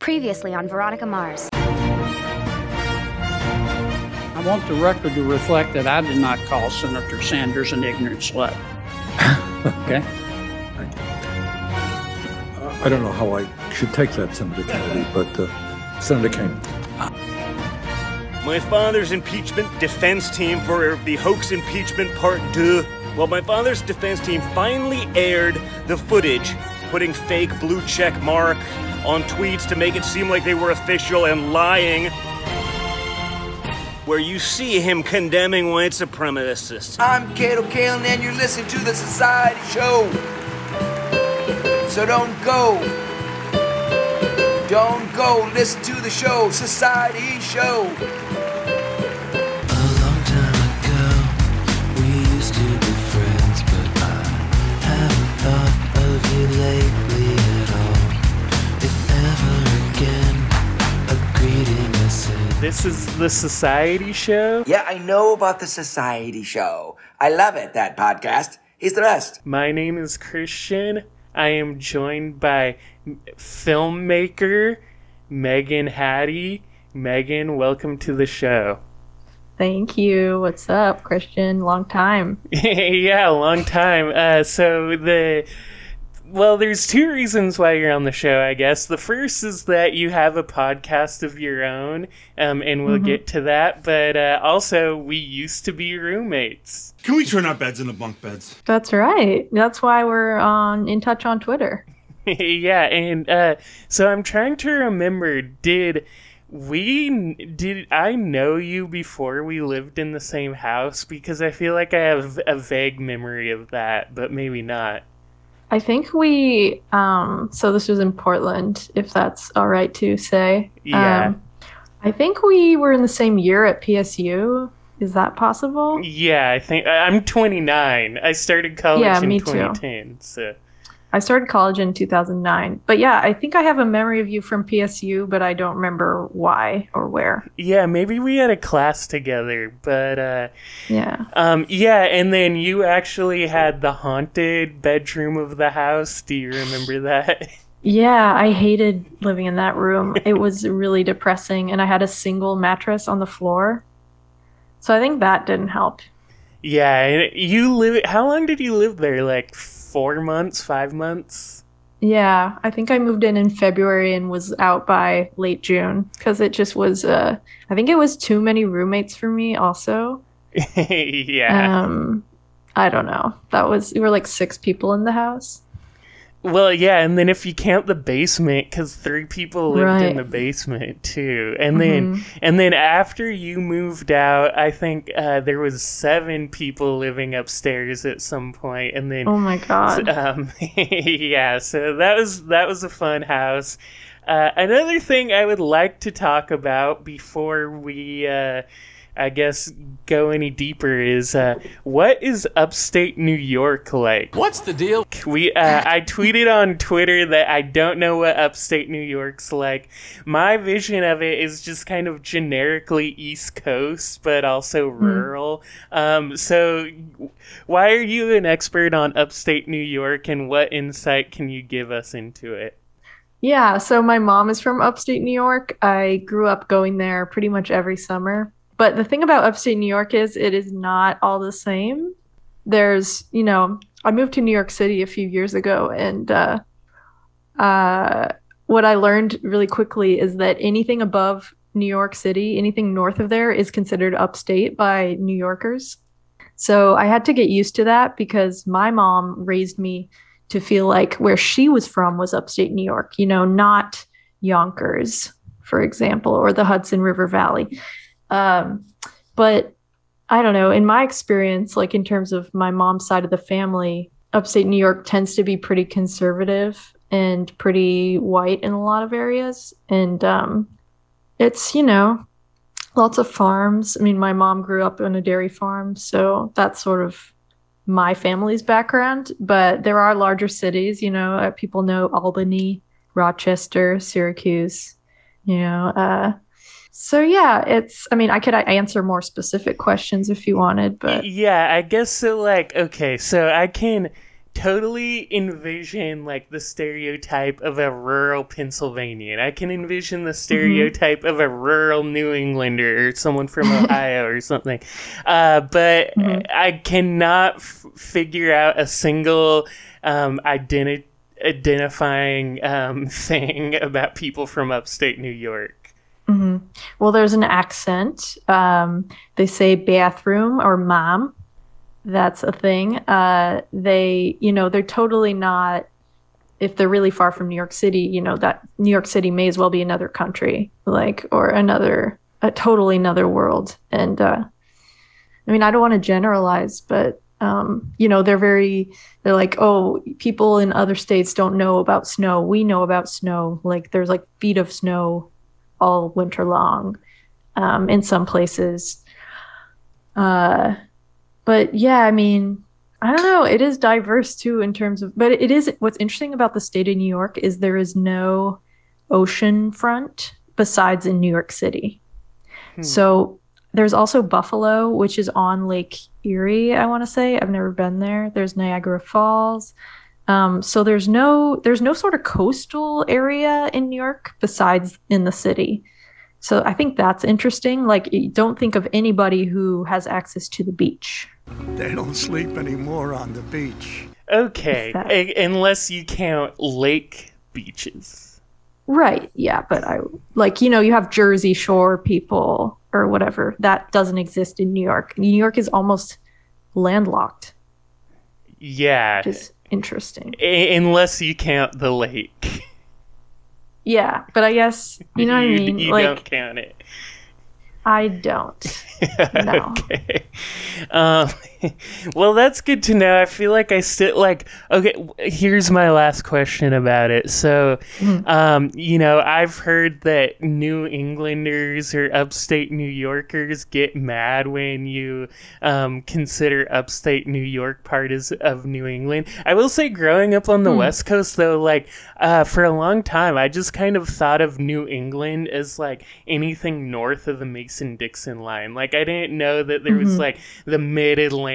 Previously on Veronica Mars. I want the record to reflect that I did not call Senator Sanders an ignorant slut. Okay? I don't know how I should take that, Senator Kennedy, but Senator King. My father's impeachment defense team for the hoax impeachment part 2. Well, my father's defense team finally aired the footage, putting fake blue check mark on tweets to make it seem like they were official and lying, where you see him condemning white supremacists. I'm Kato Kaelin, and you're listening to The Society Show. So don't go. Don't go. Listen to the show, Society Show. This is The Society Show? Yeah, I know about The Society Show. I love it, that podcast. He's the best. My name is Christian. I am joined by filmmaker Megan Hattie. Megan, welcome to the show. Thank you. What's up, Christian? Long time. Yeah, long time. Well, there's two reasons why you're on the show, I guess. The first is that you have a podcast of your own, and we'll get to that. But also, we used to be roommates. Can we turn our beds into bunk beds? That's right. That's why we're in touch on Twitter. Yeah, and so I'm trying to remember, did I know you before we lived in the same house? Because I feel like I have a vague memory of that, but maybe not. I think we, so this was in Portland, if that's all right to say. Yeah. I think we were in the same year at PSU. Is that possible? Yeah, I think, I'm 29. I started college in 2010. Too. So I started college in 2009. But yeah, I think I have a memory of you from PSU, but I don't remember why or where. Yeah, maybe we had a class together, but yeah, and then you actually had the haunted bedroom of the house. Do you remember that? Yeah, I hated living in that room. It was really depressing, and I had a single mattress on the floor. So I think that didn't help. Yeah, you live. How long did you live there? Like 4 months, 5 months? Yeah, I think I moved in February and was out by late June because it just was, I think it was too many roommates for me also. Yeah. I don't know. We were like 6 people in the house. Well, yeah, and then if you count the basement, because 3 people lived in the basement too, and then after you moved out, I think there was 7 people living upstairs at some point, and then oh my god, yeah. So that was a fun house. Another thing I would like to talk about before we, I guess, go any deeper is, what is upstate New York like? What's the deal? I tweeted on Twitter that I don't know what upstate New York's like. My vision of it is just kind of generically East Coast, but also rural. So why are you an expert on upstate New York, and what insight can you give us into it? Yeah, so my mom is from upstate New York. I grew up going there pretty much every summer. But the thing about upstate New York is it is not all the same. There's, I moved to New York City a few years ago, and what I learned really quickly is that anything above New York City, anything north of there is considered upstate by New Yorkers. So I had to get used to that because my mom raised me to feel like where she was from was upstate New York, not Yonkers, for example, or the Hudson River Valley. But I don't know, in my experience, like in terms of my mom's side of the family, upstate New York tends to be pretty conservative and pretty white in a lot of areas. And, it's, lots of farms. I mean, my mom grew up on a dairy farm, so that's sort of my family's background, but there are larger cities, people know Albany, Rochester, Syracuse, so yeah, I could answer more specific questions if you wanted, but... Yeah, I guess so, okay, so I can totally envision, like, the stereotype of a rural Pennsylvanian. I can envision the stereotype of a rural New Englander or someone from Ohio or something. But I cannot figure out a single identifying thing about people from upstate New York. Mm-hmm. Well, there's an accent. They say bathroom or mom. That's a thing. They, you know, they're totally not, if they're really far from New York City, you know, that New York City may as well be another country, like, or another world. And I mean, I don't want to generalize, but, you know, they're like, oh, people in other states don't know about snow. We know about snow. Like, there's like feet of snow all winter long in some places. But yeah, I mean, I don't know. It is diverse too in terms of, but it is, what's interesting about the state of New York is there is no ocean front besides in New York City. So there's also Buffalo, which is on Lake Erie, I want to say. I've never been there. There's Niagara Falls. So there's no sort of coastal area in New York besides in the city. So I think that's interesting. Like, don't think of anybody who has access to the beach. They don't sleep anymore on the beach. Okay, unless you count lake beaches. Right, yeah, but I, like, you know, you have Jersey Shore people or whatever. That doesn't exist in New York. New York is almost landlocked. Yeah. Just interesting. Unless you count the lake. Yeah, but I guess, you know what I mean? You like, don't count it. I don't. No. Okay. Well, that's good to know. I feel like I still, like, okay, here's my last question about it. So, you know, I've heard that New Englanders or upstate New Yorkers get mad when you consider upstate New York part of New England. I will say, growing up on the West Coast, though, like, for a long time, I just kind of thought of New England as, like, anything north of the Mason-Dixon line. Like, I didn't know that there was, like, the mid-Atlantic,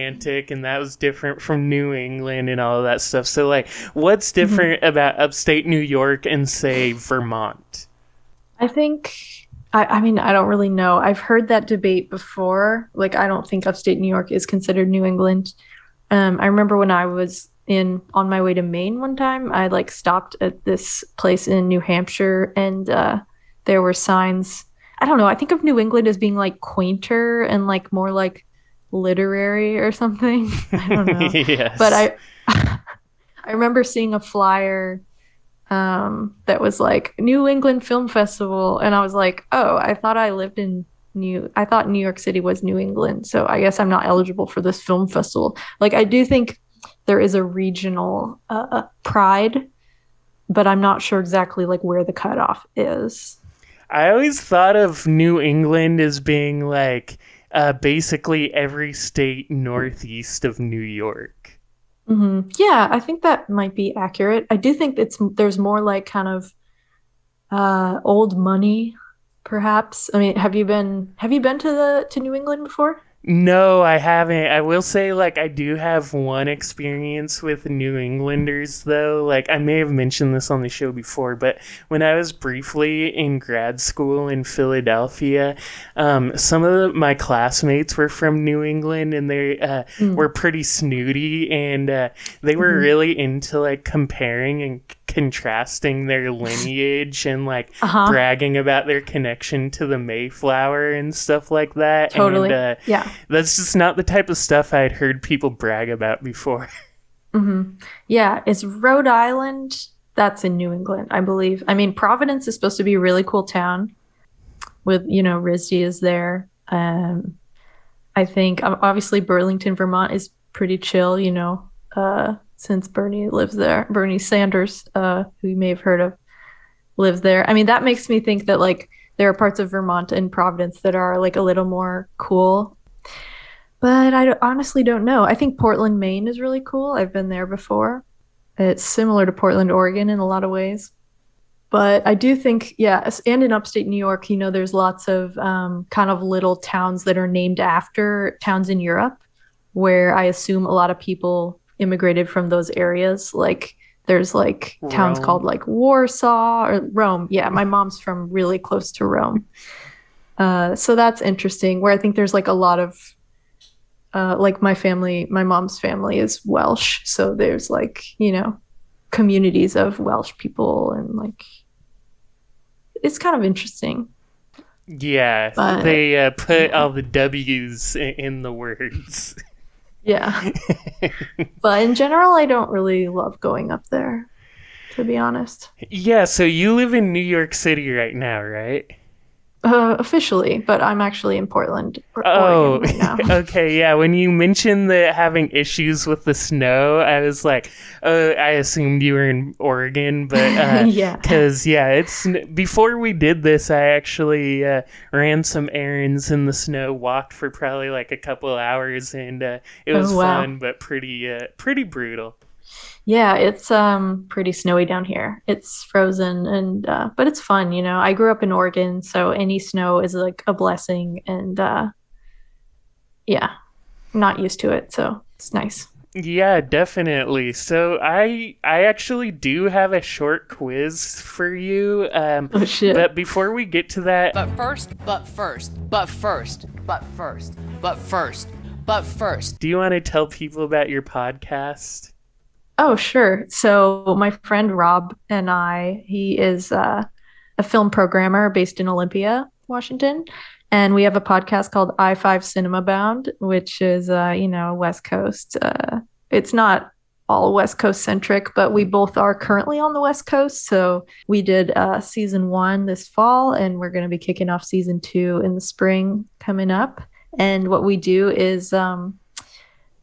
and that was different from New England and all of that stuff. So, like, what's different about upstate New York and, say, Vermont? I think, I mean, I don't really know. I've heard that debate before. Like, I don't think upstate New York is considered New England. I remember when I was on my way to Maine one time, I, like, stopped at this place in New Hampshire, and there were signs. I don't know. I think of New England as being, like, quainter and, like, more, like, literary or something. I don't know. Yes. But I remember seeing a flyer that was like New England Film Festival, and I was like, oh, I thought I lived in I thought New York City was New England, so I guess I'm not eligible for this film festival. Like, I do think there is a regional pride, but I'm not sure exactly, like, where the cutoff is. I always thought of New England as being like basically every state northeast of New York. Mm-hmm. Yeah, I think that might be accurate. I do think there's more, like, kind of old money, perhaps. I mean, have you been to New England before? No, I haven't. I will say, like, I do have one experience with New Englanders, though. Like, I may have mentioned this on the show before, but when I was briefly in grad school in Philadelphia, some of my classmates were from New England, and they were pretty snooty, and they were really into, like, comparing and contrasting their lineage and, like, bragging about their connection to the Mayflower and stuff like that. Totally. And, yeah. That's just not the type of stuff I'd heard people brag about before. Mm-hmm. Yeah. It's Rhode Island. That's in New England, I believe. I mean, Providence is supposed to be a really cool town with, you know, RISD is there. I think obviously Burlington, Vermont is pretty chill, you know, since Bernie lives there. Bernie Sanders, who you may have heard of, lives there. I mean, that makes me think that, like, there are parts of Vermont and Providence that are, like, a little more cool. But I honestly don't know. I think Portland, Maine is really cool. I've been there before. It's similar to Portland, Oregon in a lot of ways. But I do think, yeah, and in upstate New York, you know, there's lots of kind of little towns that are named after towns in Europe, where I assume a lot of people immigrated from those areas. Like there's like towns called like Warsaw or Rome. Yeah, my mom's from really close to Rome. So that's interesting, where I think there's like a lot of like my family, my mom's family is Welsh. So there's like, you know, communities of Welsh people and like it's kind of interesting. Yeah, but they put all the W's in the words. Yeah. But in general, I don't really love going up there, to be honest. Yeah, so you live in New York City right now, right? Officially, but I'm actually in Portland, Oregon right now. Okay, yeah. When you mentioned the having issues with the snow, I was like, oh, I assumed you were in Oregon, but yeah, because yeah, it's before we did this, I actually ran some errands in the snow, walked for probably like a couple hours, and it was fun, but pretty brutal. Yeah, it's pretty snowy down here. It's frozen, and but it's fun, you know. I grew up in Oregon, so any snow is like a blessing, and yeah, not used to it, so it's nice. Yeah, definitely. So I actually do have a short quiz for you. Oh shit! But before we get to that, but first, do you want to tell people about your podcast? Oh, sure. So my friend Rob and I, he is a film programmer based in Olympia, Washington. And we have a podcast called I-5 Cinemabound, which is, you know, West Coast. It's not all West Coast centric, but we both are currently on the West Coast. So we did season 1 this fall, and we're going to be kicking off season 2 in the spring coming up. And what we do is...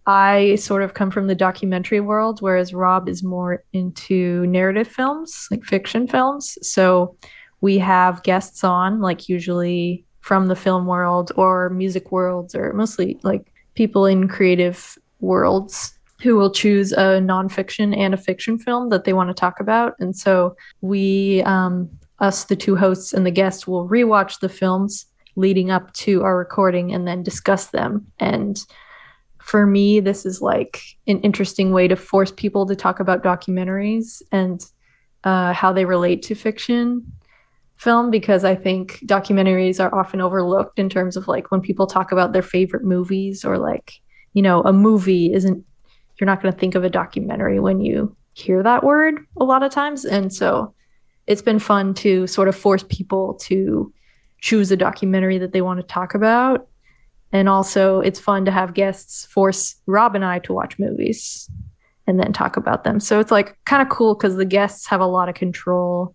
I sort of come from the documentary world, whereas Rob is more into narrative films, like fiction films. So we have guests on, like usually from the film world or music worlds, or mostly like people in creative worlds who will choose a nonfiction and a fiction film that they want to talk about. And so we, us, the two hosts and the guests, will rewatch the films leading up to our recording and then discuss them. And for me, this is like an interesting way to force people to talk about documentaries and how they relate to fiction film, because I think documentaries are often overlooked in terms of like when people talk about their favorite movies, or like, you know, a movie isn't, you're not going to think of a documentary when you hear that word a lot of times. And so it's been fun to sort of force people to choose a documentary that they want to talk about. And also, it's fun to have guests force Rob and I to watch movies and then talk about them. So it's like kind of cool because the guests have a lot of control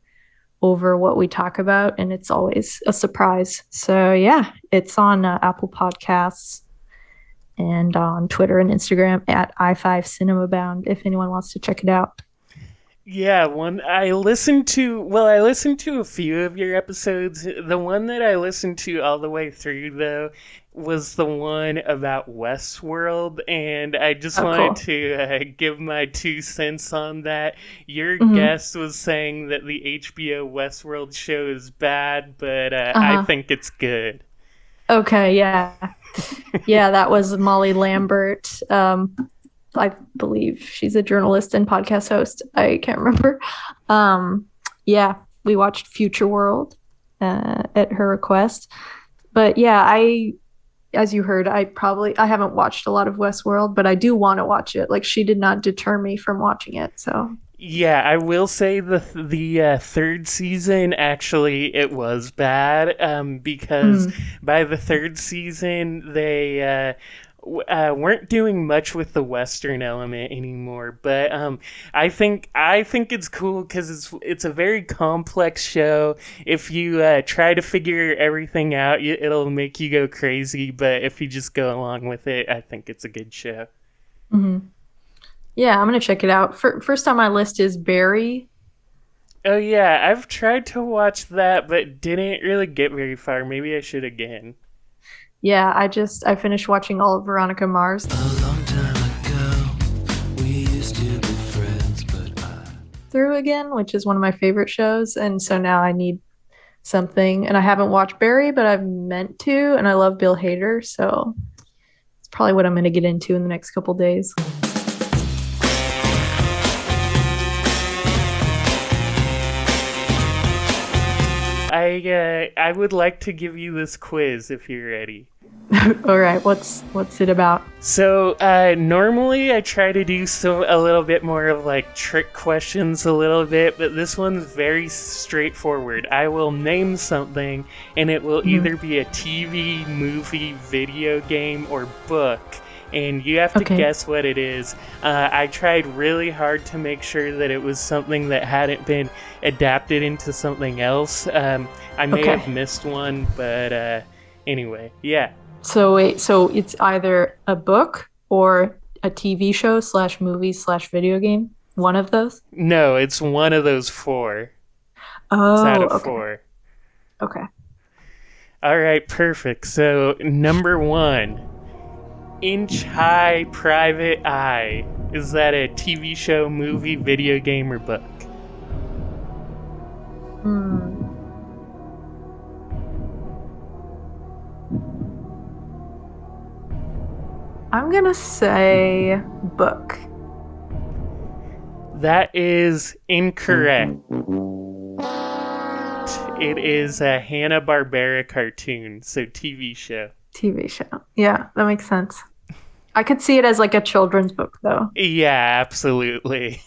over what we talk about, and it's always a surprise. So yeah, it's on Apple Podcasts and on Twitter and Instagram at I5 Cinemabound if anyone wants to check it out. Yeah, I listened to a few of your episodes. The one that I listened to all the way through, though, was the one about Westworld, and I just wanted to give my 2 cents on that. Your guest was saying that the HBO Westworld show is bad, but I think it's good. Okay, yeah. Yeah, that was Molly Lambert. I believe she's a journalist and podcast host. I can't remember. Yeah, we watched Future World at her request. But yeah, as you heard, I haven't watched a lot of Westworld, but I do want to watch it. Like, she did not deter me from watching it, so. Yeah, I will say the third season, actually, it was bad, because by the third season, they weren't doing much with the Western element anymore. But I think it's cool because it's a very complex show. If you try to figure everything out, it'll make you go crazy. But if you just go along with it, I think it's a good show. Mm-hmm. Yeah, I'm gonna check it out. First on my list is Barry. Oh yeah, I've tried to watch that, but didn't really get very far. Maybe I should again. Yeah, I finished watching all of Veronica Mars. A long time ago, we used to be friends, but through again, which is one of my favorite shows, and so now I need something. And I haven't watched Barry, but I've meant to, and I love Bill Hader, so it's probably what I'm going to get into in the next couple days. I would like to give you this quiz if you're ready. All right, what's it about? So normally I try to do a little bit more of like trick questions a little bit, but this one's very straightforward. I will name something, and it will either be a TV, movie, video game, or book, and you have to guess what it is. I tried really hard to make sure that it was something that hadn't been adapted into something else. I may have missed one, but anyway, yeah. So wait, so it's either a book or a TV show / movie / video game? One of those? No, it's one of those four. Oh, it's out of four. Okay. All right, perfect. So number one, Inch High Private Eye. Is that a TV show, movie, video game, or book? I'm gonna say book. That is incorrect. It is a Hanna-Barbera cartoon, so TV show. TV show. Yeah, that makes sense. I could see it as like a children's book, though. Yeah, absolutely.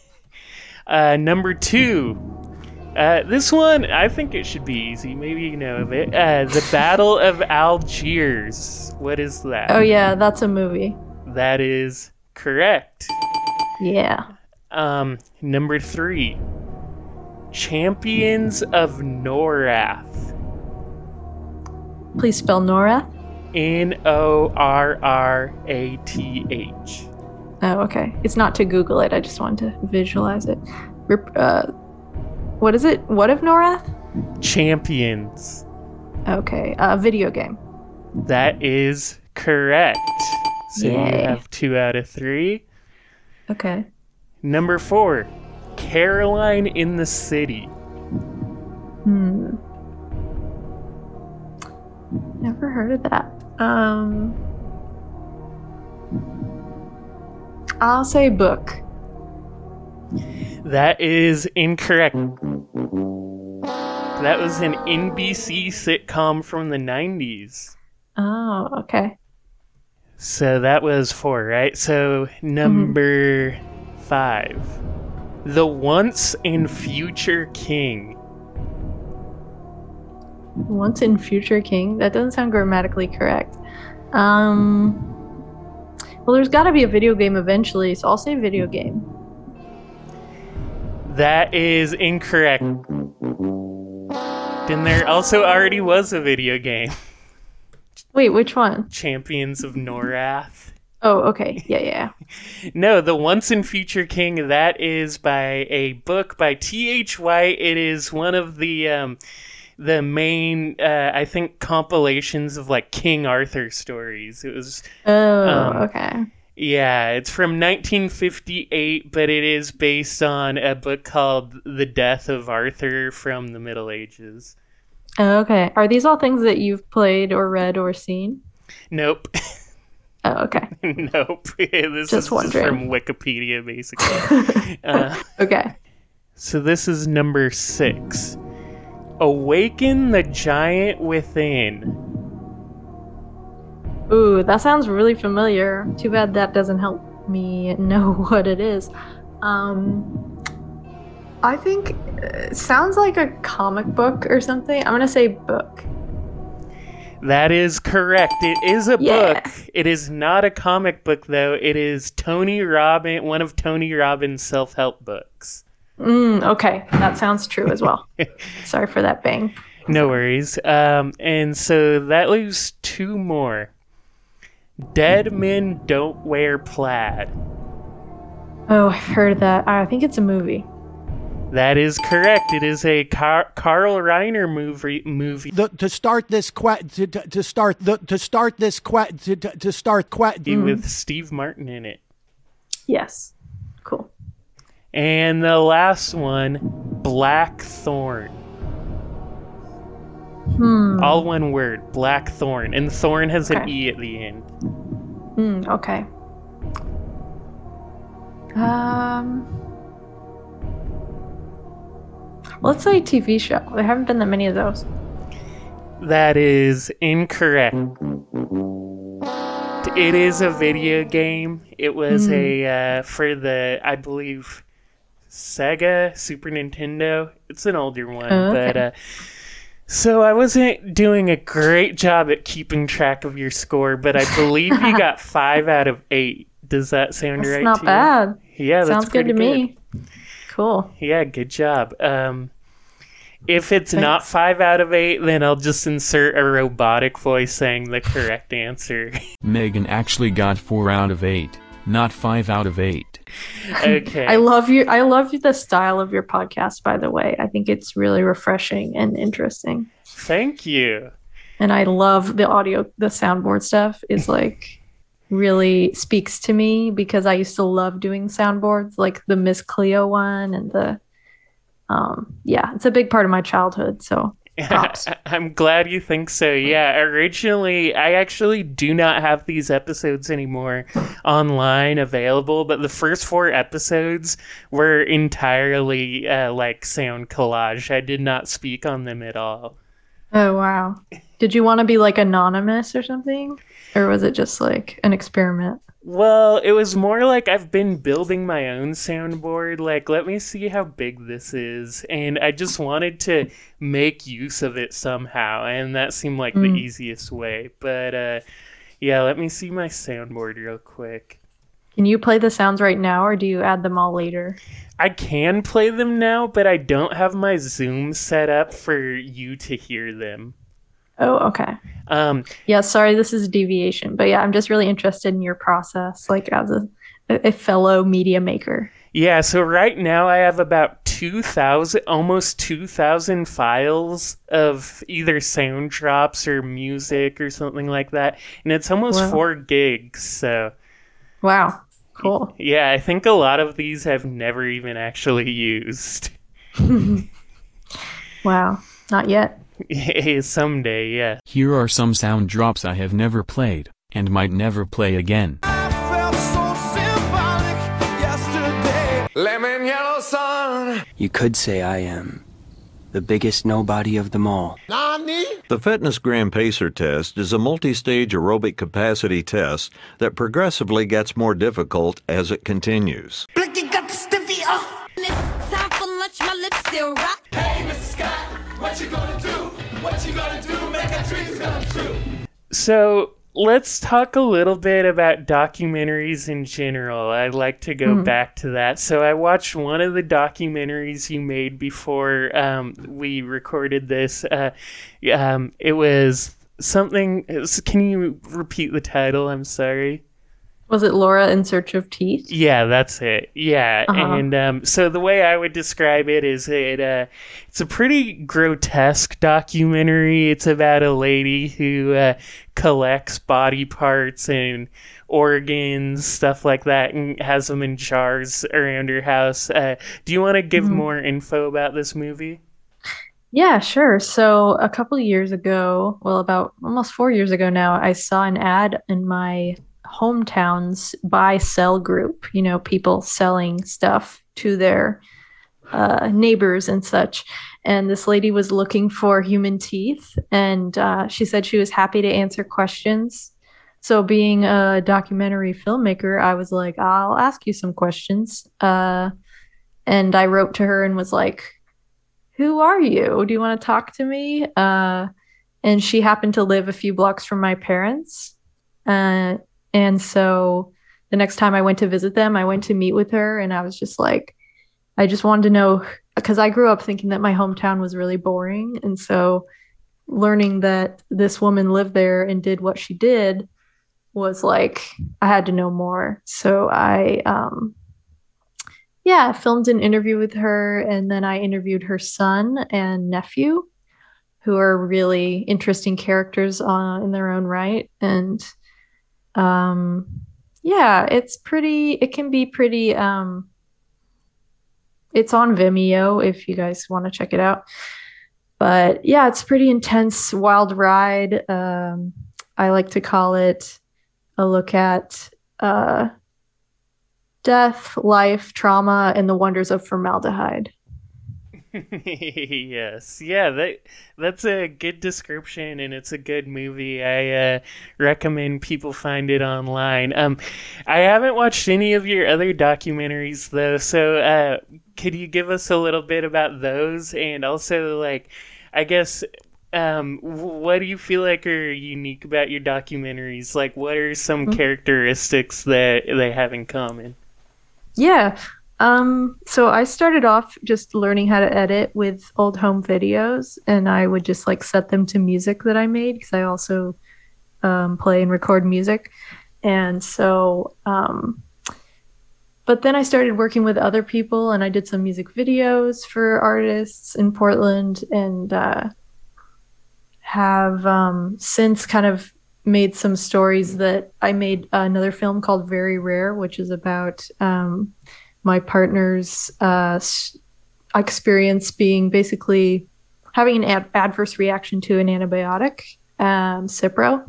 Number two. This one, I think it should be easy. Maybe you know of it. The Battle of Algiers. What is that? Oh, yeah, that's a movie. That is correct. Yeah. Number three. Champions of Norath. Please spell Norath. Norrath. Oh, okay. It's not to Google it. I just wanted to visualize it. What is it? What of Norath? Champions. Okay. Video game. That is correct. So you have 2 out of 3. Okay. Number four, Caroline in the City. Never heard of that. I'll say book. That is incorrect. That was an NBC sitcom from the 90s. Oh, okay. So that was 4, right? So number 5. The Once and Future King. Once and Future King? That doesn't sound grammatically correct. Well, there's got to be a video game eventually, so I'll say video game. That is incorrect. Then there also already was a video game. Wait, which one? Champions of Norath. Oh, okay. Yeah. No, The Once and Future King, that is by a book by T.H. White. It is one of the main, I think, compilations of like King Arthur stories. It was. Oh, okay. Yeah, it's from 1958, but it is based on a book called The Death of Arthur from the Middle Ages. Okay. Are these all things that you've played or read or seen? Nope. Oh, okay. Nope. This is wondering. From Wikipedia, basically. Okay. So this is number 6. Awaken the Giant Within. Ooh, that sounds really familiar. Too bad that doesn't help me know what it is. I think it sounds like a comic book or something. I'm going to say book. That is correct. It is a book. It is not a comic book, though. It is Tony Robbins, one of Tony Robbins' self-help books. Okay, that sounds true as well. Sorry for that bang. No worries. And so that leaves 2 more. Dead Men Don't Wear Plaid. Oh, I've heard of that. I think it's a movie. That is correct. It is a Carl Reiner movie. With Steve Martin in it. Yes. Cool. And the last one, Blackthorn. All one word, Blackthorn, and thorn has an E at the end. Okay. Let's say TV show. There haven't been that many of those. That is incorrect. It is a video game. It was a for the, I believe, Sega, Super Nintendo. It's an older one. Oh, okay. But so I wasn't doing a great job at keeping track of your score, but I believe you got 5 out of 8. Does that sound right to you? That's not bad. Yeah, that's pretty good. Sounds good to me. Cool. Yeah, good job. If it's not 5 out of 8, then I'll just insert a robotic voice saying the correct answer. Megan actually got 4 out of 8, not 5 out of 8. Okay. I love the style of your podcast, by the way. I think it's really refreshing and interesting. Thank you. And I love the audio, the soundboard stuff is like really speaks to me because I used to love doing soundboards, like the Miss Cleo one and the yeah, it's a big part of my childhood, so props. I'm glad you think so. Yeah, originally, I actually do not have these episodes anymore online available, but the first 4 episodes were entirely like sound collage. I did not speak on them at all. Oh, wow. Did you want to be like anonymous or something? Or was it just like an experiment? Well, it was more like I've been building my own soundboard. Like, let me see how big this is. And I just wanted to make use of it somehow. And that seemed like the easiest way. But yeah, let me see my soundboard real quick. Can you play the sounds right now or do you add them all later? I can play them now, but I don't have my Zoom set up for you to hear them. Oh, okay. Yeah, sorry, this is a deviation. But yeah, I'm just really interested in your process, like as a fellow media maker. Yeah, so right now I have about 2,000, almost 2,000 files of either sound drops or music or something like that. And it's almost 4 gigs, so. Wow, cool. Yeah, I think a lot of these I've never even actually used. Wow, not yet. Someday, yeah. Here are some sound drops I have never played, and might never play again. I felt so symbolic yesterday. Lemon yellow sun. You could say I am the biggest nobody of them all. Nani? The Fitness Gram Pacer test is a multi-stage aerobic capacity test that progressively gets more difficult as it continues. Blinking up stiffy, oh. It's time for lunch, my lips still rock. Hey, Mrs. Scott, what you gonna do? What you gonna do? Make our dreams come true. So let's talk a little bit about documentaries in general. I like to go back to that. So I watched one of the documentaries you made before we recorded this. It was something. Can you repeat the title? I'm sorry. Was it Laura in Search of Teeth? Yeah, that's it. Yeah, and so the way I would describe it is it's a pretty grotesque documentary. It's about a lady who collects body parts and organs, stuff like that, and has them in jars around her house. Do you want to give more info about this movie? Yeah, sure. So a couple of years ago, well, about almost 4 years ago now, I saw an ad in my hometown's buy sell group, you know, people selling stuff to their neighbors and such. And this lady was looking for human teeth, and she said she was happy to answer questions. So being a documentary filmmaker, I was like, I'll ask you some questions. And I wrote to her and was like, who are you? Do you want to talk to me? And she happened to live a few blocks from my parents. And so the next time I went to visit them, I went to meet with her, and I was just like, I just wanted to know, because I grew up thinking that my hometown was really boring. And so learning that this woman lived there and did what she did was like, I had to know more. So I, yeah, filmed an interview with her, and then I interviewed her son and nephew, who are really interesting characters in their own right. And yeah, it can be pretty it's on Vimeo if you guys want to check it out. But yeah, it's pretty intense, wild ride. I like to call it a look at death, life, trauma, and the wonders of formaldehyde. Yes. Yeah, that's a good description, and it's a good movie. I recommend people find it online. I haven't watched any of your other documentaries, though, so could you give us a little bit about those? And also, like, I guess, what do you feel like are unique about your documentaries? Like, what are some characteristics that they have in common? Yeah. So I started off just learning how to edit with old home videos, and I would just like set them to music that I made, because I also play and record music. And so, but then I started working with other people, and I did some music videos for artists in Portland, and have since kind of made some stories that I made another film called Very Rare, which is about my partner's experience being basically having an adverse reaction to an antibiotic, Cipro.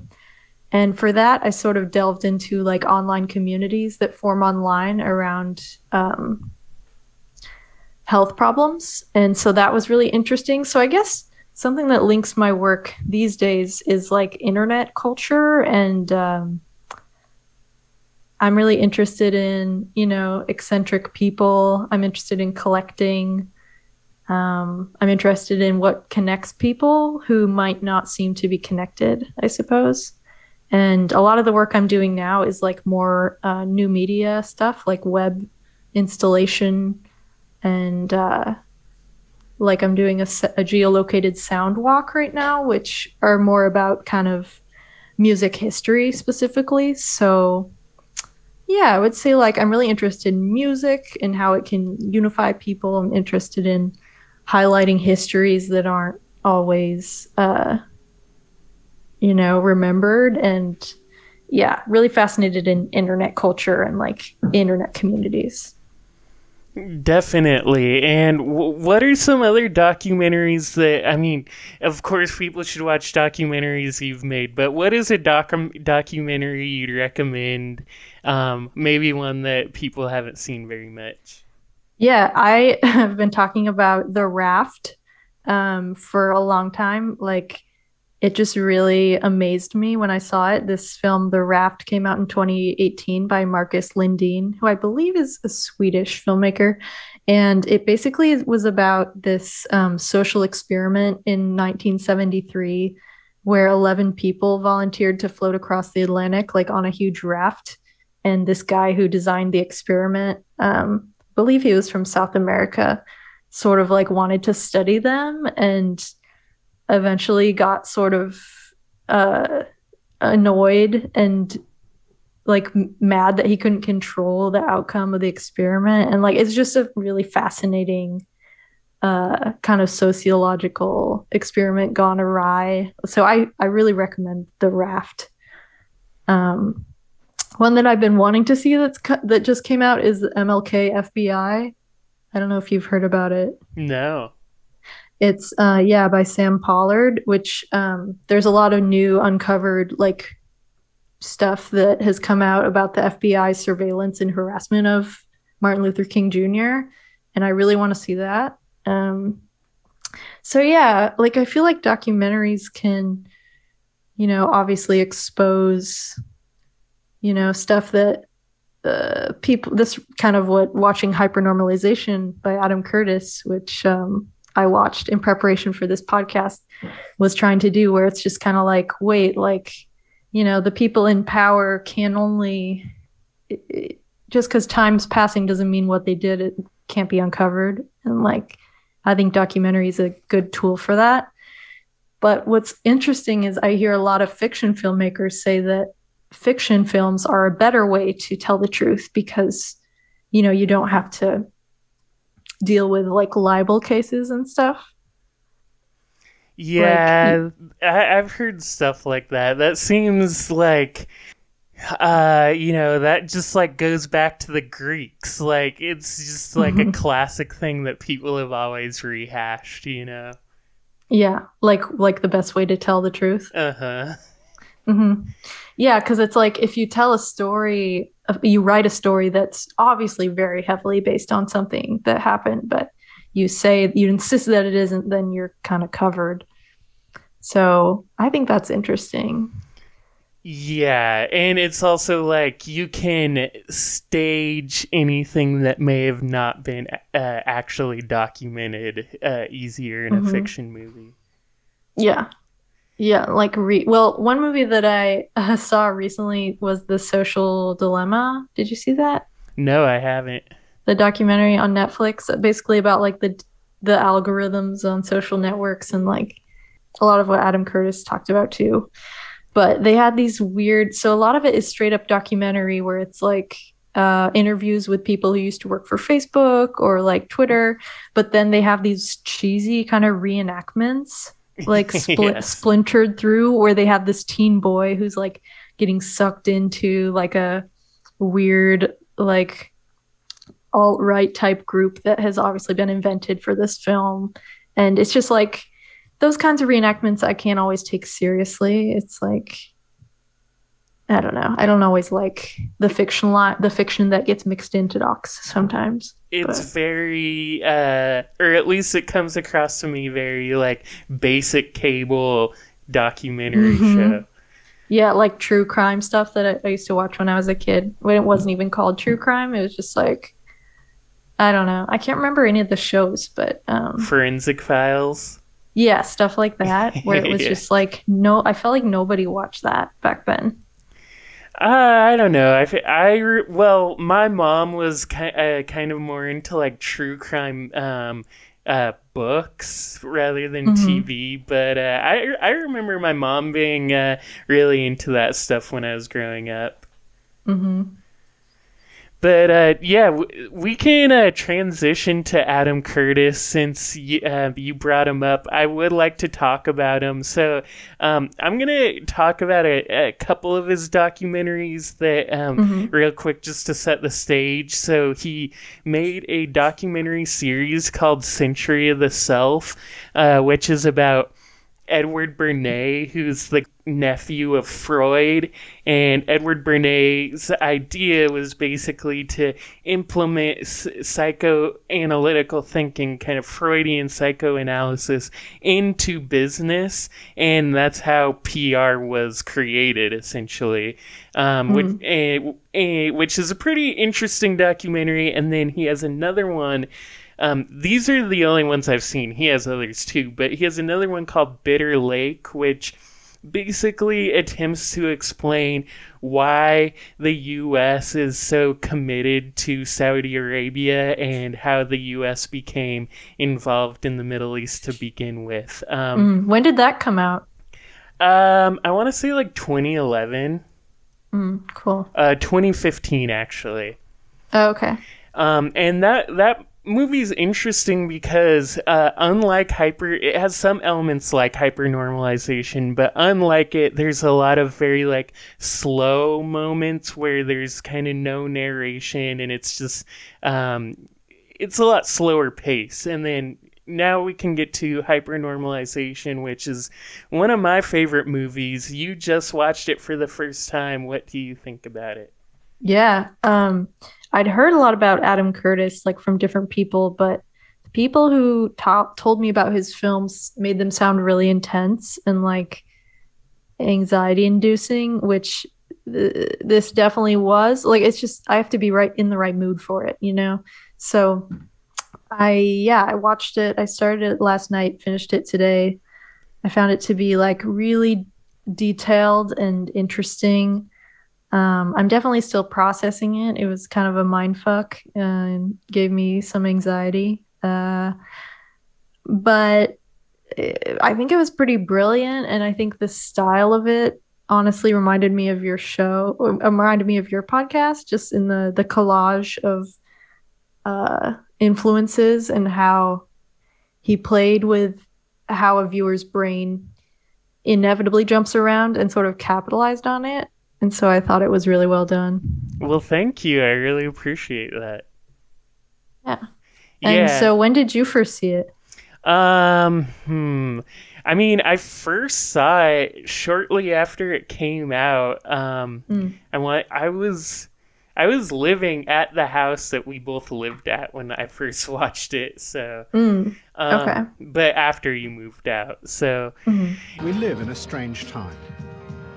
And for that, I sort of delved into like online communities that form online around health problems. And so that was really interesting. So I guess something that links my work these days is like internet culture, and I'm really interested in, you know, eccentric people. I'm interested in collecting. I'm interested in what connects people who might not seem to be connected, I suppose. And a lot of the work I'm doing now is like more new media stuff, like web installation, and like I'm doing a geolocated sound walk right now, which are more about kind of music history specifically. So yeah, I would say like I'm really interested in music and how it can unify people. I'm interested in highlighting histories that aren't always, you know, remembered. And yeah, really fascinated in internet culture and like internet communities. Definitely. And what are some other documentaries that, I mean, of course people should watch documentaries you've made, but what is a documentary you'd recommend, maybe one that people haven't seen very much? Yeah, I have been talking about The Raft for a long time. Like, it just really amazed me when I saw it. This film, The Raft, came out in 2018 by Marcus Lindin, who I believe is a Swedish filmmaker. And it basically was about this social experiment in 1973, where 11 people volunteered to float across the Atlantic, like on a huge raft. And this guy who designed the experiment, I believe he was from South America, sort of like wanted to study them, and eventually got sort of annoyed and like mad that he couldn't control the outcome of the experiment. And like, it's just a really fascinating kind of sociological experiment gone awry. So I really recommend The Raft. One that I've been wanting to see that just came out is MLK FBI. I don't know if you've heard about it. No. It's by Sam Pollard, which there's a lot of new uncovered like stuff that has come out about the FBI's surveillance and harassment of Martin Luther King Jr. And I really want to see that. So yeah, like I feel like documentaries can, you know, obviously expose, you know, stuff that people. This kind of what watching Hypernormalization by Adam Curtis, which I watched in preparation for this podcast, was trying to do, where it's just kind of like, wait, like, you know, the people in power can only, just because time's passing doesn't mean what they did, it can't be uncovered. And like, I think documentary is a good tool for that. But what's interesting is I hear a lot of fiction filmmakers say that fiction films are a better way to tell the truth, because, you know, you don't have to deal with like libel cases and stuff. Yeah, like, I've heard stuff like that. That seems like, you know, that just like goes back to the Greeks. Like, it's just like a classic thing that people have always rehashed, you know? Yeah, like the best way to tell the truth. Uh-huh. Mm-hmm. Yeah, because it's like if you tell a story, you write a story that's obviously very heavily based on something that happened, but you say, you insist that it isn't, then you're kind of covered. So I think that's interesting. Yeah, and it's also like you can stage anything that may have not been actually documented easier in a fiction movie. Yeah. Yeah, like, one movie that I saw recently was The Social Dilemma. Did you see that? No, I haven't. The documentary on Netflix, basically about, like, the algorithms on social networks and, like, a lot of what Adam Curtis talked about, too. But they had these weird... So a lot of it is straight-up documentary where it's, like, interviews with people who used to work for Facebook or, like, Twitter. But then they have these cheesy kind of reenactments, like splintered through, where they have this teen boy who's like getting sucked into like a weird like alt-right type group that has obviously been invented for this film. And it's just like those kinds of reenactments I can't always take seriously. It's like, I don't know, I don't always like the fiction that gets mixed into docs sometimes. It's very, or at least it comes across to me very, like, basic cable documentary show. Yeah, like true crime stuff that I used to watch when I was a kid, when it wasn't even called true crime. It was just like, I don't know. I can't remember any of the shows, but... Forensic Files? Yeah, stuff like that, where it was just like, no, I felt like nobody watched that back then. I don't know. Well, my mom was kind of more into like true crime books rather than TV. But I remember my mom being really into that stuff when I was growing up. But we can transition to Adam Curtis since you brought him up. I would like to talk about him. So I'm going to talk about a couple of his documentaries that real quick, just to set the stage. So he made a documentary series called Century of the Self, which is about Edward Bernays, who's the nephew of Freud. And Edward Bernays' idea was basically to implement psychoanalytical thinking, kind of Freudian psychoanalysis, into business. And that's how PR was created, essentially, which is a pretty interesting documentary. And then he has another one. These are the only ones I've seen. He has others too, but he has another one called Bitter Lake, which basically attempts to explain why the U.S. is so committed to Saudi Arabia and how the U.S. became involved in the Middle East to begin with. When did that come out? I want to say like 2011. Cool. 2015, actually. Oh, okay. And that movie's interesting because it has some elements like hypernormalization, but unlike it, there's a lot of very like slow moments where there's kind of no narration, and it's just it's a lot slower pace. And then now we can get to Hypernormalization, which is one of my favorite movies. You just watched it for the first time. What do you think about it? Yeah. I'd heard a lot about Adam Curtis, like from different people, but the people who told me about his films made them sound really intense and like anxiety inducing, which this definitely was. Like, it's just, I have to be right in the right mood for it, you know? So I watched it. I started it last night, finished it today. I found it to be like really detailed and interesting. I'm definitely still processing it. It was kind of a mindfuck and gave me some anxiety. But I think it was pretty brilliant. And I think the style of it honestly reminded me of your show, reminded me of your podcast, just in the collage of influences and how he played with how a viewer's brain inevitably jumps around and sort of capitalized on it. And so I thought it was really well done. Well, thank you. I really appreciate that. Yeah. And so when did you first see it? I mean, I first saw it shortly after it came out. I I was living at the house that we both lived at when I first watched it, so okay. But after you moved out, so we live in a strange time.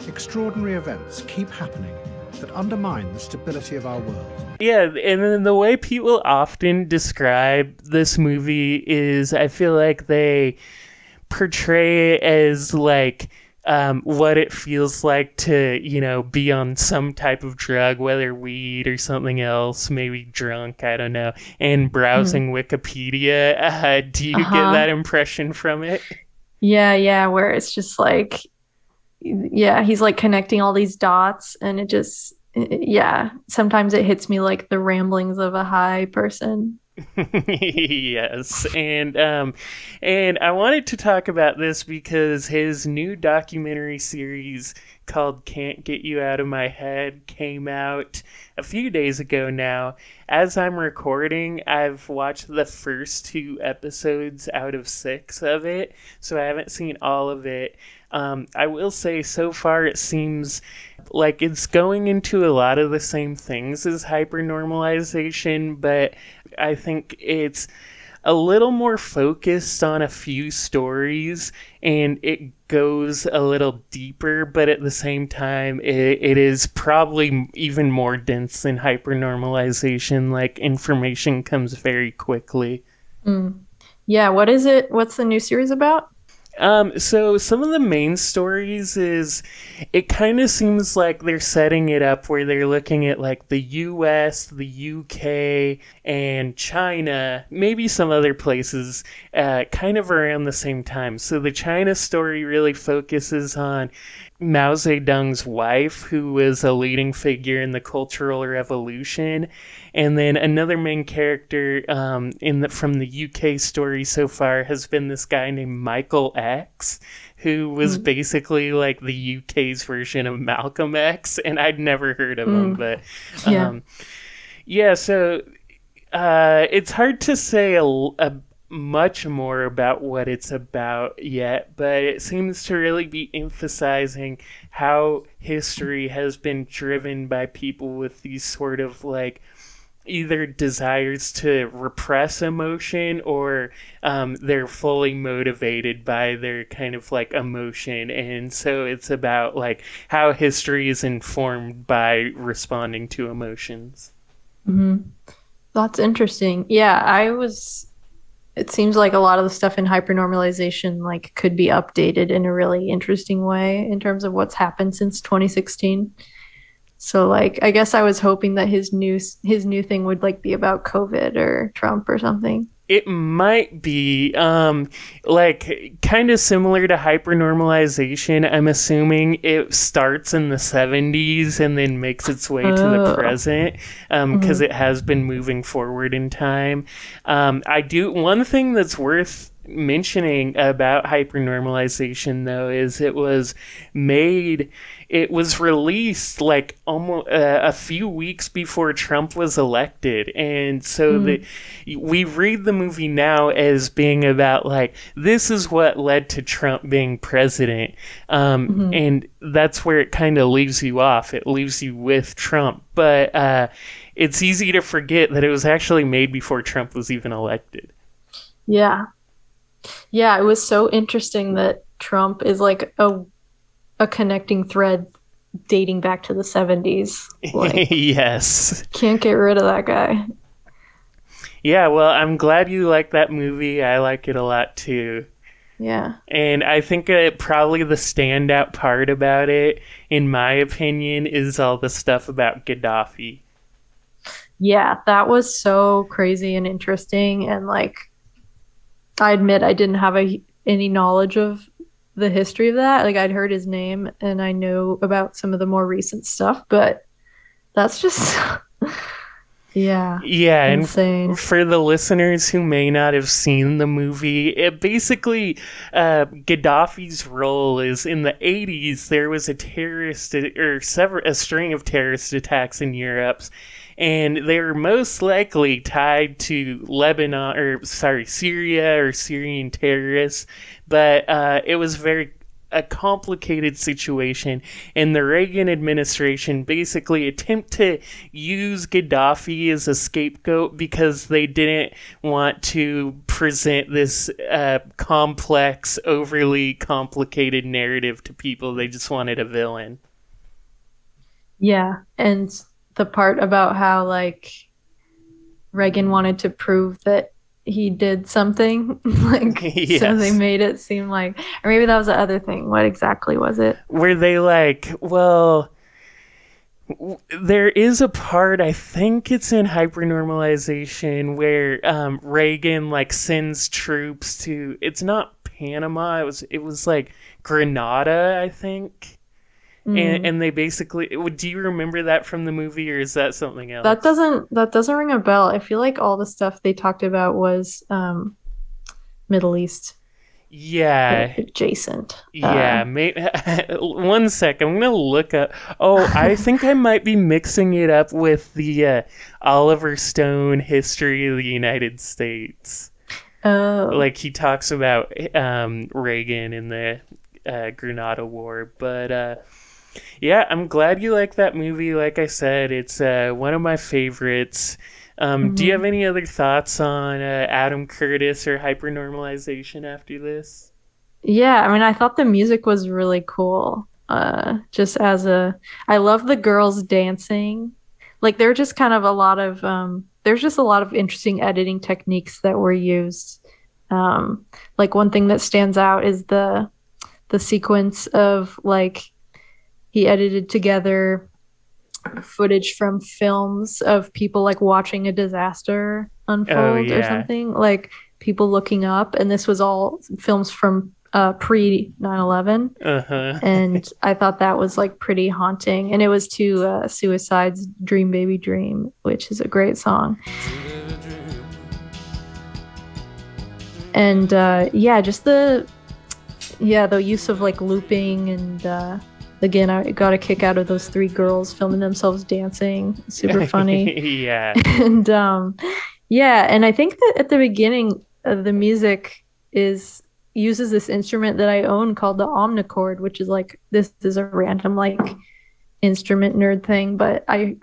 Extraordinary events keep happening that undermine the stability of our world. Yeah, and then the way people often describe this movie is, I feel like they portray it as like what it feels like to, you know, be on some type of drug, whether weed or something else, maybe drunk, I don't know, and browsing Wikipedia. Do you get that impression from it? Yeah, where it's just like, yeah, he's like connecting all these dots, and it just, yeah, sometimes it hits me like the ramblings of a high person. Yes, and I wanted to talk about this because his new documentary series called Can't Get You Out of My Head came out a few days ago now. As I'm recording, I've watched the first 2 episodes out of 6 of it, so I haven't seen all of it. I will say, so far it seems like it's going into a lot of the same things as Hypernormalization, but I think it's a little more focused on a few stories, and it goes a little deeper, but at the same time, it is probably even more dense than Hypernormalization. Like, information comes very quickly. Yeah, what is it? What's the new series about? So some of the main stories is, it kind of seems like they're setting it up where they're looking at like the US, the UK, and China, maybe some other places, kind of around the same time. So the China story really focuses on Mao Zedong's wife, who was a leading figure in the Cultural Revolution. And then another main character from the UK story so far has been this guy named Michael X, who was basically like the UK's version of Malcolm X. And I'd never heard of him, but so it's hard to say much more about what it's about yet, but it seems to really be emphasizing how history has been driven by people with these sort of like either desires to repress emotion, or they're fully motivated by their kind of like emotion. And so it's about like how history is informed by responding to emotions. That's interesting. Yeah, it seems like a lot of the stuff in Hypernormalization like could be updated in a really interesting way in terms of what's happened since 2016. So like, I guess I was hoping that his new thing would like be about COVID or Trump or something. It might be like kind of similar to Hypernormalization. I'm assuming it starts in the 70s and then makes its way to the present, because it has been moving forward in time. One thing that's worth mentioning about Hypernormalization, though, is it was released like almost a few weeks before Trump was elected, and so we read the movie now as being about like, this is what led to Trump being president, and that's where it kind of leaves you off. It leaves you with Trump, but it's easy to forget that it was actually made before Trump was even elected. Yeah, it was so interesting that Trump is like a connecting thread dating back to the 70s. Like, yes. Can't get rid of that guy. Yeah, well, I'm glad you like that movie. I like it a lot too. Yeah. And I think probably the standout part about it, in my opinion, is all the stuff about Gaddafi. Yeah, that was so crazy and interesting, and like, I admit I didn't have any knowledge of the history of that. Like, I'd heard his name and I know about some of the more recent stuff, but that's just yeah, insane. And for the listeners who may not have seen the movie, it basically Gaddafi's role is, in the 80s there was a string of terrorist attacks in Europe. And they were most likely tied to Syria or Syrian terrorists. But it was very a complicated situation, and the Reagan administration basically attempt to use Gaddafi as a scapegoat because they didn't want to present this complex, overly complicated narrative to people. They just wanted a villain. Yeah, and the part about how, like, Reagan wanted to prove that he did something, like, yes. So they made it seem like, or maybe that was the other thing. What exactly was it? Were they like, well, there is a part, I think it's in Hypernormalization, where Reagan, like, sends troops to, it's not Panama, it was like Grenada, I think. Mm-hmm. And they basically, do you remember that from the movie, or is that something else? That doesn't ring a bell. I feel like all the stuff they talked about was Middle East. Yeah. Adjacent. Yeah. Maybe, 1 second. I'm going to look up. Oh, I think I might be mixing it up with the Oliver Stone History of the United States. Oh. Like, he talks about Reagan in the Grenada War, but... Yeah, I'm glad you like that movie. Like I said, it's one of my favorites. Mm-hmm. Do you have any other thoughts on Adam Curtis or Hypernormalization after this? Yeah, I mean, I thought the music was really cool. I love the girls dancing. Like, there are just kind of a lot of, there's just a lot of interesting editing techniques that were used. Like, one thing that stands out is the sequence of, like, he edited together footage from films of people, like, watching a disaster unfold or something, like people looking up. And this was all films from pre-9/11. Uh-huh. And I thought that was, like, pretty haunting. And it was to Suicide's Dream Baby Dream, which is a great song. And the use of, like, looping and... Again, I got a kick out of those three girls filming themselves dancing. Super funny. Yeah. And and I think that at the beginning of the music uses this instrument that I own called the Omnichord, which is, like, this is a random, like, instrument nerd thing, but I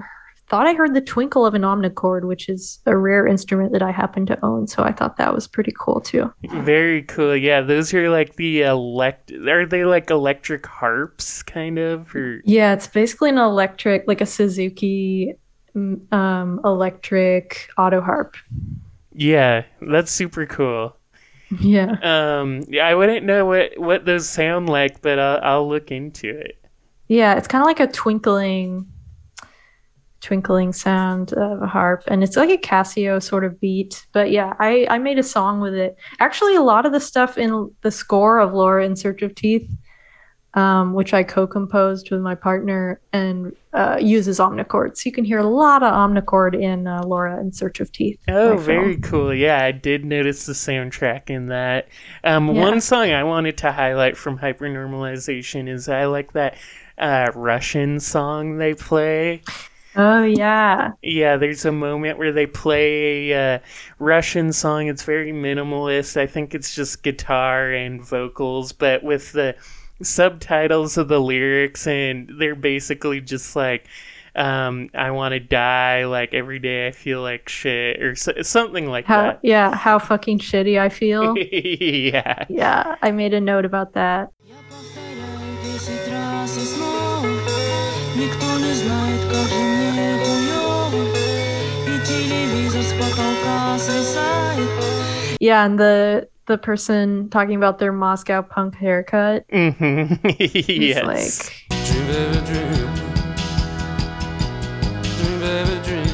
thought I heard the twinkle of an Omnichord, which is a rare instrument that I happen to own, so I thought that was pretty cool too. Very cool. Yeah, those are, like, the are they, like, electric harps kind of, or... Yeah, it's basically an electric, like a Suzuki electric auto harp. Yeah, that's super cool. Yeah. I wouldn't know what those sound like, but I'll look into it. Yeah, it's kind of like a twinkling sound of a harp, and it's like a Casio sort of beat. But yeah, I made a song with it. Actually, a lot of the stuff in the score of Laura in Search of Teeth, which I co-composed with my partner, and uses Omnichord. So you can hear a lot of Omnichord in Laura in Search of Teeth. Oh, very cool. Yeah, I did notice the soundtrack in that. One song I wanted to highlight from Hypernormalization is I like that Russian song they play. Oh, yeah. Yeah, there's a moment where they play a Russian song. It's very minimalist. I think it's just guitar and vocals, but with the subtitles of the lyrics, and they're basically just like, I want to die, like, every day I feel like shit, or something like that. Yeah, how fucking shitty I feel. Yeah. Yeah, I made a note about that. Yeah, and the person talking about their Moscow punk haircut. Mm-hmm. Yes. Like... Dream, baby, dream. Dream, baby, dream.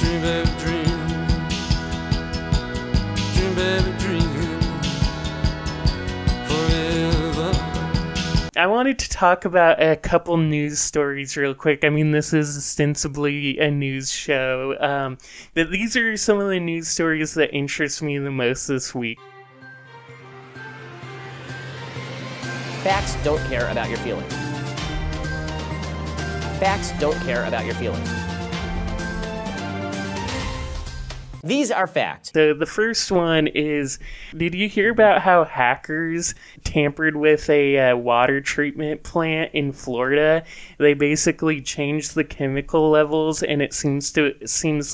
Dream, baby, dream. Dream, baby, dream. Forever. I wanted to talk about a couple news stories real quick. I mean, this is ostensibly a news show, but these are some of the news stories that interest me the most this week. Facts don't care about your feelings. Facts don't care about your feelings. These are facts. The first one is, did you hear about how hackers tampered with a water treatment plant in Florida? They basically changed the chemical levels, and it seems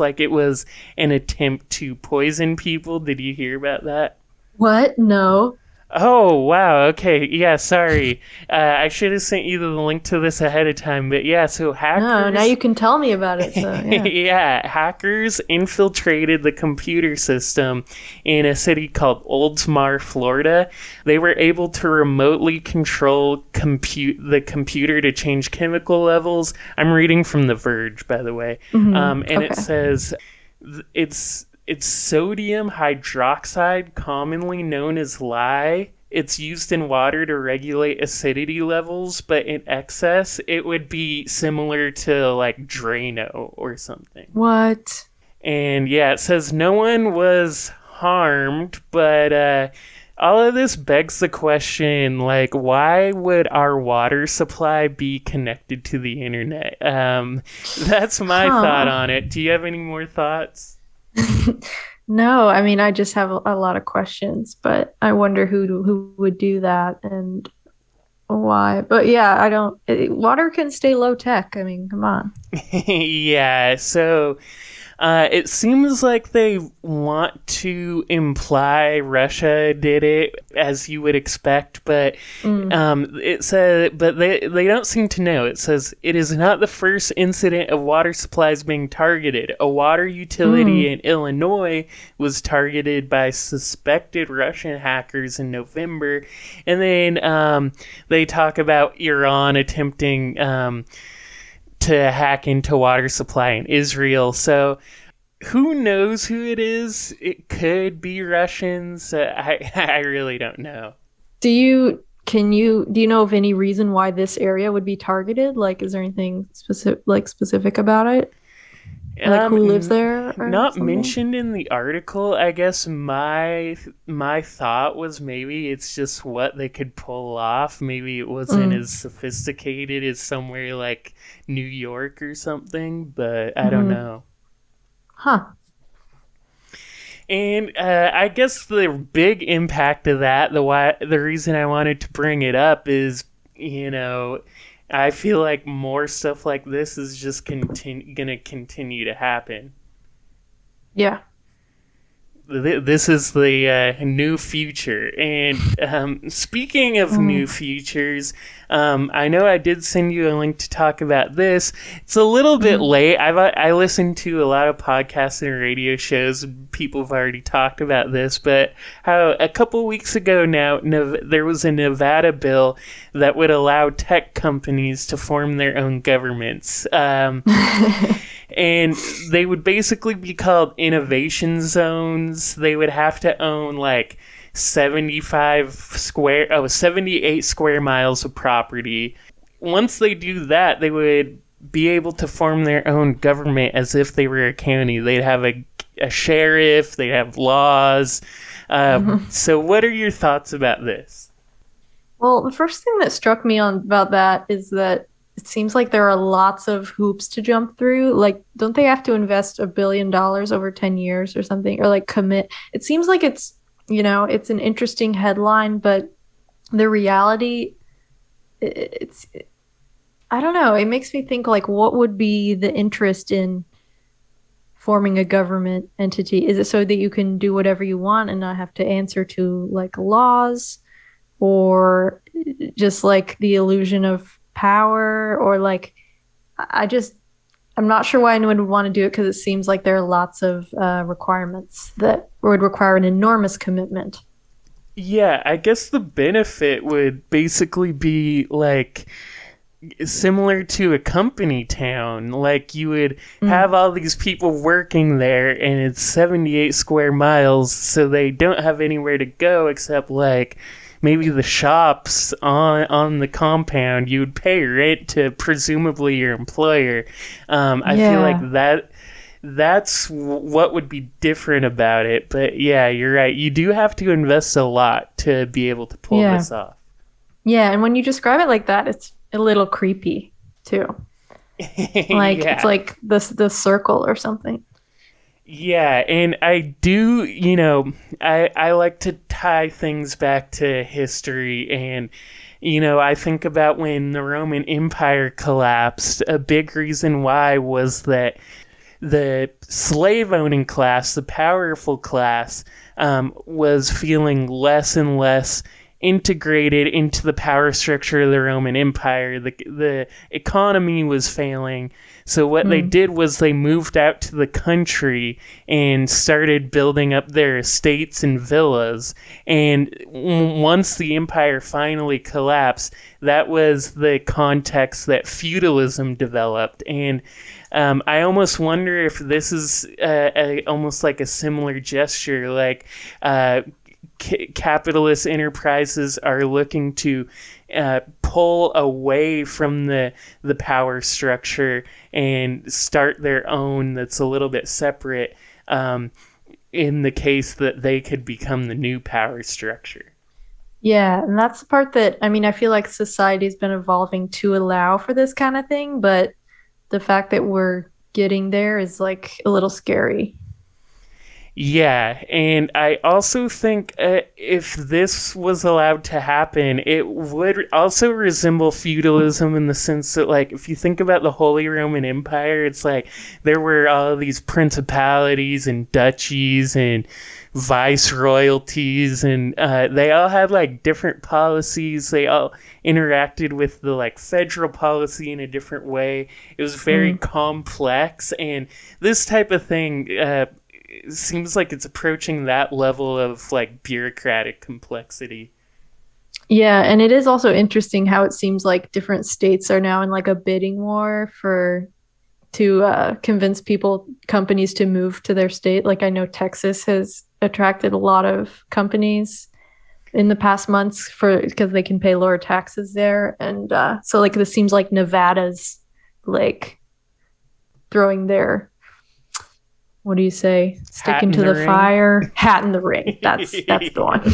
like it was an attempt to poison people. Did you hear about that? What? No. Oh, wow. Okay. Yeah, sorry. I should have sent you the link to this ahead of time. But yeah, so hackers... No, now you can tell me about it. So, yeah. Yeah, hackers infiltrated the computer system in a city called Oldsmar, Florida. They were able to remotely control the computer to change chemical levels. I'm reading from The Verge, by the way. Mm-hmm. And okay. It says it's sodium hydroxide, commonly known as lye. It's used in water to regulate acidity levels, but in excess, it would be similar to like Drano or something. What? And yeah, it says no one was harmed, but all of this begs the question, like, why would our water supply be connected to the internet? That's my thought on it. Do you have any more thoughts? No, I mean, I just have a lot of questions, but I wonder who would do that and why. But yeah, water can stay low tech. I mean, come on. Yeah, so it seems like they want to imply Russia did it, as you would expect, but it says, but they don't seem to know. It says, it is not the first incident of water supplies being targeted. A water utility in Illinois was targeted by suspected Russian hackers in November. And then they talk about Iran attempting... to hack into water supply in Israel. So who knows who it is? It could be Russians. I really don't know. Do you know of any reason why this area would be targeted? Like, is there anything specific about it? Like who lives there? Not mentioned in the article. I guess my thought was maybe it's just what they could pull off. Maybe it wasn't as sophisticated as somewhere like New York or something, but I don't know. Huh. And I guess the big impact of that, the reason I wanted to bring it up is, you know, I feel like more stuff like this is just gonna continue to happen. Yeah. This is the new future. And speaking of new futures, I know I did send you a link to talk about this. It's a little bit late. I listen to a lot of podcasts and radio shows. People have already talked about this. But how a couple weeks ago now, there was a Nevada bill that would allow tech companies to form their own governments. And they would basically be called innovation zones. They would have to own like 78 square miles of property. Once they do that, they would be able to form their own government as if they were a county. They'd have a sheriff. They'd have laws. So what are your thoughts about this? Well, the first thing that struck me about that is that it seems like there are lots of hoops to jump through. Like, don't they have to invest $1 billion over 10 years or something? Or like commit? It seems like it's, you know, it's an interesting headline, but the reality, I don't know. It makes me think, like, what would be the interest in forming a government entity? Is it so that you can do whatever you want and not have to answer to like laws, or just like the illusion of power? Or like, I'm not sure why anyone would want to do it, because it seems like there are lots of requirements that would require an enormous commitment. Yeah, I guess the benefit would basically be like similar to a company town. Like, you would have all these people working there, and it's 78 square miles, so they don't have anywhere to go except like maybe the shops on the compound. You would pay rent to presumably your employer. I feel like that's what would be different about it. But yeah, you're right. You do have to invest a lot to be able to pull this off. Yeah, and when you describe it like that, it's a little creepy too. Like, it's like the circle or something. Yeah, and I do, you know, I like to tie things back to history, and, you know, I think about when the Roman Empire collapsed, a big reason why was that the slave-owning class, the powerful class, was feeling less and less integrated into the power structure of the Roman Empire. The economy was failing. So what they did was they moved out to the country and started building up their estates and villas. And once the empire finally collapsed, that was the context that feudalism developed. And I almost wonder if this is almost like a similar gesture, like capitalist enterprises are looking to pull away from the power structure and start their own that's a little bit separate, in the case that they could become the new power structure. Yeah, and that's the part that, I mean, I feel like society's been evolving to allow for this kind of thing, but the fact that we're getting there is like a little scary. Yeah, and I also think if this was allowed to happen, it would also resemble feudalism in the sense that, like, if you think about the Holy Roman Empire, it's like there were all these principalities and duchies and viceroyalties, and they all had, like, different policies. They all interacted with the, like, federal policy in a different way. It was very complex, and this type of thing... It seems like it's approaching that level of, like, bureaucratic complexity. Yeah, and it is also interesting how it seems like different states are now in, like, a bidding war to convince companies to move to their state. Like, I know Texas has attracted a lot of companies in the past months because they can pay lower taxes there, and so, like, this seems like Nevada's, like, throwing their, what do you say? Sticking to the fire. Hat in the ring. That's the one.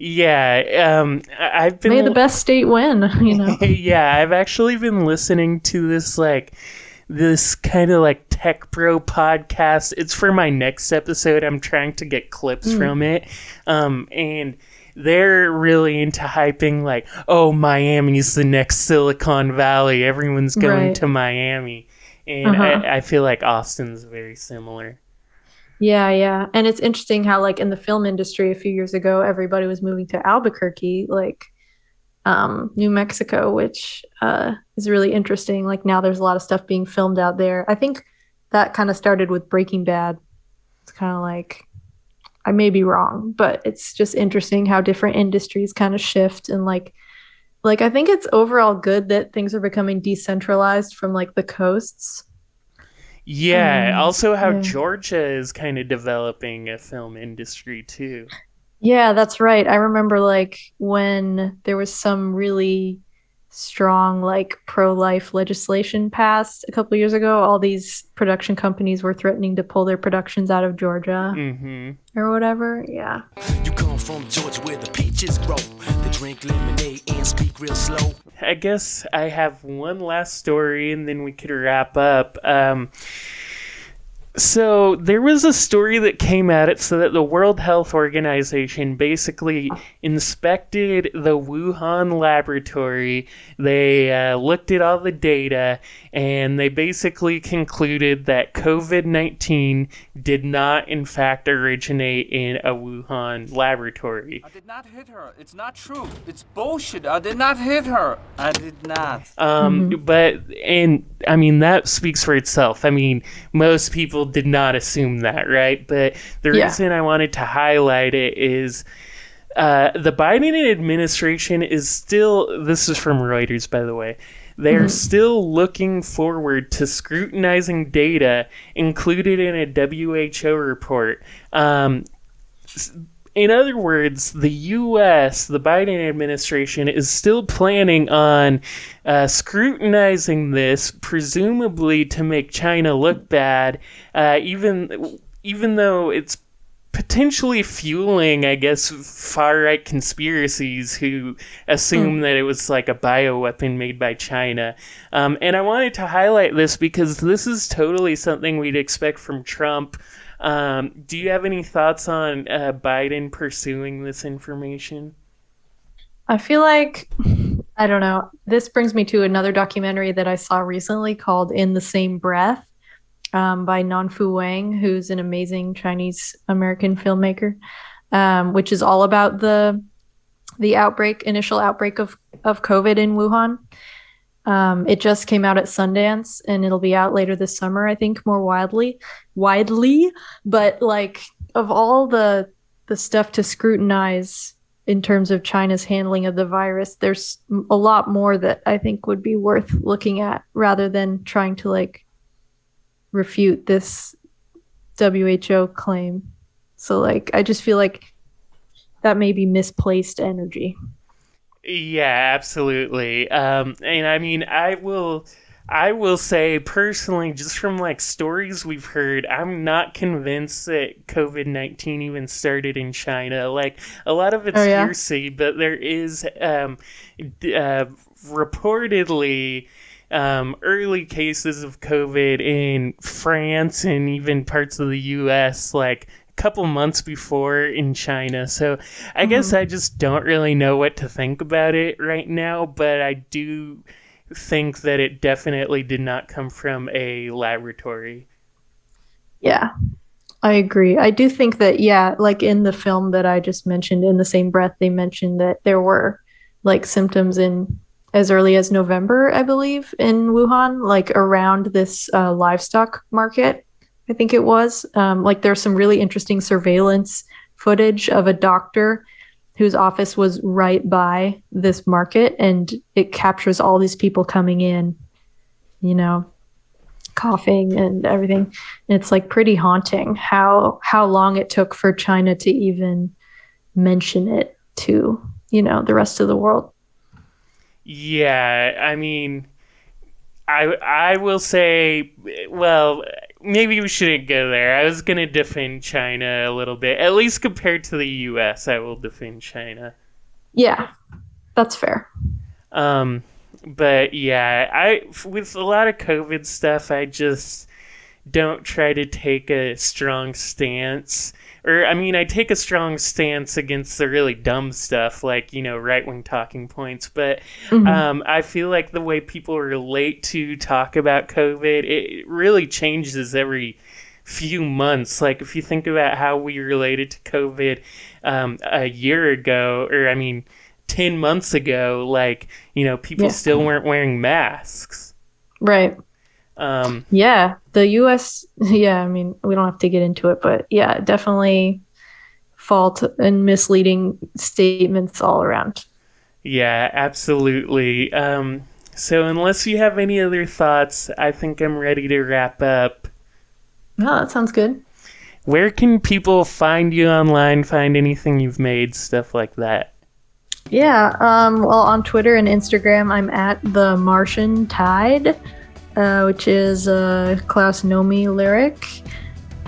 Yeah. I've been... May the best state win, you know? Yeah. I've actually been listening to this, like, this kind of, like, tech bro podcast. It's for my next episode. I'm trying to get clips from it. And they're really into hyping, like, oh, Miami's the next Silicon Valley. Everyone's going to Miami. And I feel like Austin's very similar. Yeah, yeah. And it's interesting how, like, in the film industry a few years ago, everybody was moving to Albuquerque, like, New Mexico, which is really interesting. Like, now there's a lot of stuff being filmed out there. I think that kind of started with Breaking Bad. It's kind of like, I may be wrong, but it's just interesting how different industries kind of shift, and, like, I think it's overall good that things are becoming decentralized from, like, the coasts. Yeah, also how Georgia is kind of developing a film industry, too. Yeah, that's right. I remember, like, when there was some really strong, like, pro-life legislation passed a couple years ago, all these production companies were threatening to pull their productions out of Georgia or whatever. Yeah. You come from Georgia where the peaches grow. They drink lemonade and speak real slow. I guess I have one last story and then we could wrap up. So there was a story that came at it so that the World Health Organization basically inspected the Wuhan laboratory. They looked at all the data, and they basically concluded that COVID-19 did not, in fact, originate in a Wuhan laboratory. I did not hit her. It's not true. It's bullshit. I did not hit her. I did not. But, and I mean, that speaks for itself. I mean, most people did not assume that, right? But the reason I wanted to highlight it is the Biden administration is still, this is from Reuters, by the way, they're still looking forward to scrutinizing data included in a WHO report. In other words, the U.S., the Biden administration, is still planning on scrutinizing this, presumably to make China look bad, even though it's potentially fueling, I guess, far-right conspiracies who assume that it was like a bioweapon made by China. And I wanted to highlight this because this is totally something we'd expect from Trump. Do you have any thoughts on Biden pursuing this information? I feel like, I don't know, this brings me to another documentary that I saw recently called In the Same Breath, by Nan-Fu Wang, who's an amazing Chinese-American filmmaker, which is all about the initial outbreak of COVID in Wuhan. It just came out at Sundance, and it'll be out later this summer, I think, more widely. But like, of all the stuff to scrutinize in terms of China's handling of the virus, there's a lot more that I think would be worth looking at rather than trying to like refute this WHO claim. So like, I just feel like that may be misplaced energy. Yeah, absolutely. And I mean, I will say personally, just from like stories we've heard, I'm not convinced that COVID-19 even started in China. Like, a lot of it's hearsay, but there is reportedly early cases of COVID in France and even parts of the U.S. like a couple months before in China. So I guess I just don't really know what to think about it right now, but I do think that it definitely did not come from a laboratory. Yeah, I agree. I do think that, like in the film that I just mentioned, In the Same Breath, they mentioned that there were like symptoms in as early as November, I believe, in Wuhan, like around this livestock market, I think it was. Like, there's some really interesting surveillance footage of a doctor whose office was right by this market, and it captures all these people coming in, you know, coughing and everything. And it's like pretty haunting how long it took for China to even mention it to, you know, the rest of the world. Yeah, I mean, I will say, well, maybe we shouldn't go there. I was going to defend China a little bit, at least compared to the U.S. I will defend China. Yeah, that's fair. But yeah, with a lot of COVID stuff, I just don't try to take a strong stance. Or, I mean, I take a strong stance against the really dumb stuff, like, you know, right-wing talking points. But I feel like the way people relate to talk about COVID, it really changes every few months. Like, if you think about how we related to COVID a year ago, or, I mean, 10 months ago, like, you know, people still weren't wearing masks. Right. The U.S. I mean, we don't have to get into it, but yeah, definitely false and misleading statements all around. Yeah, absolutely. So unless you have any other thoughts, I think I'm ready to wrap up. Oh, that sounds good. Where can people find you online, find anything you've made, stuff like that? Yeah, well, on Twitter and Instagram, I'm at The Martian Tide. Which is a Klaus Nomi lyric.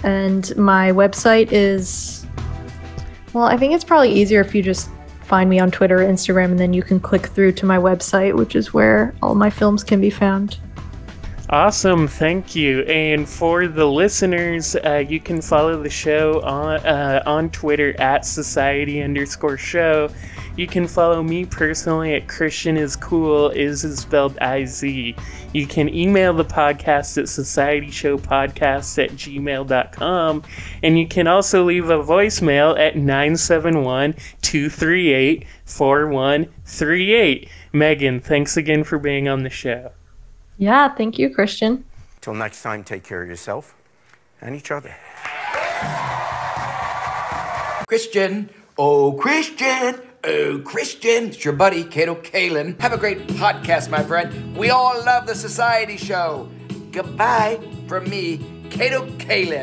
And my website is, well, I think it's probably easier if you just find me on Twitter or Instagram, and then you can click through to my website, which is where all my films can be found. Awesome, thank you. And for the listeners, you can follow the show on Twitter at Society_Show. You can follow me personally at Christian Is Cool, is spelled I-Z. You can email the podcast at societyshowpodcast@gmail.com. And you can also leave a voicemail at 971-238-4138. Megan, thanks again for being on the show. Yeah, thank you, Christian. Till next time, take care of yourself and each other. Christian, oh Christian, oh Christian. It's your buddy, Kato Kaelin. Have a great podcast, my friend. We all love The Society Show. Goodbye from me, Kato Kaelin.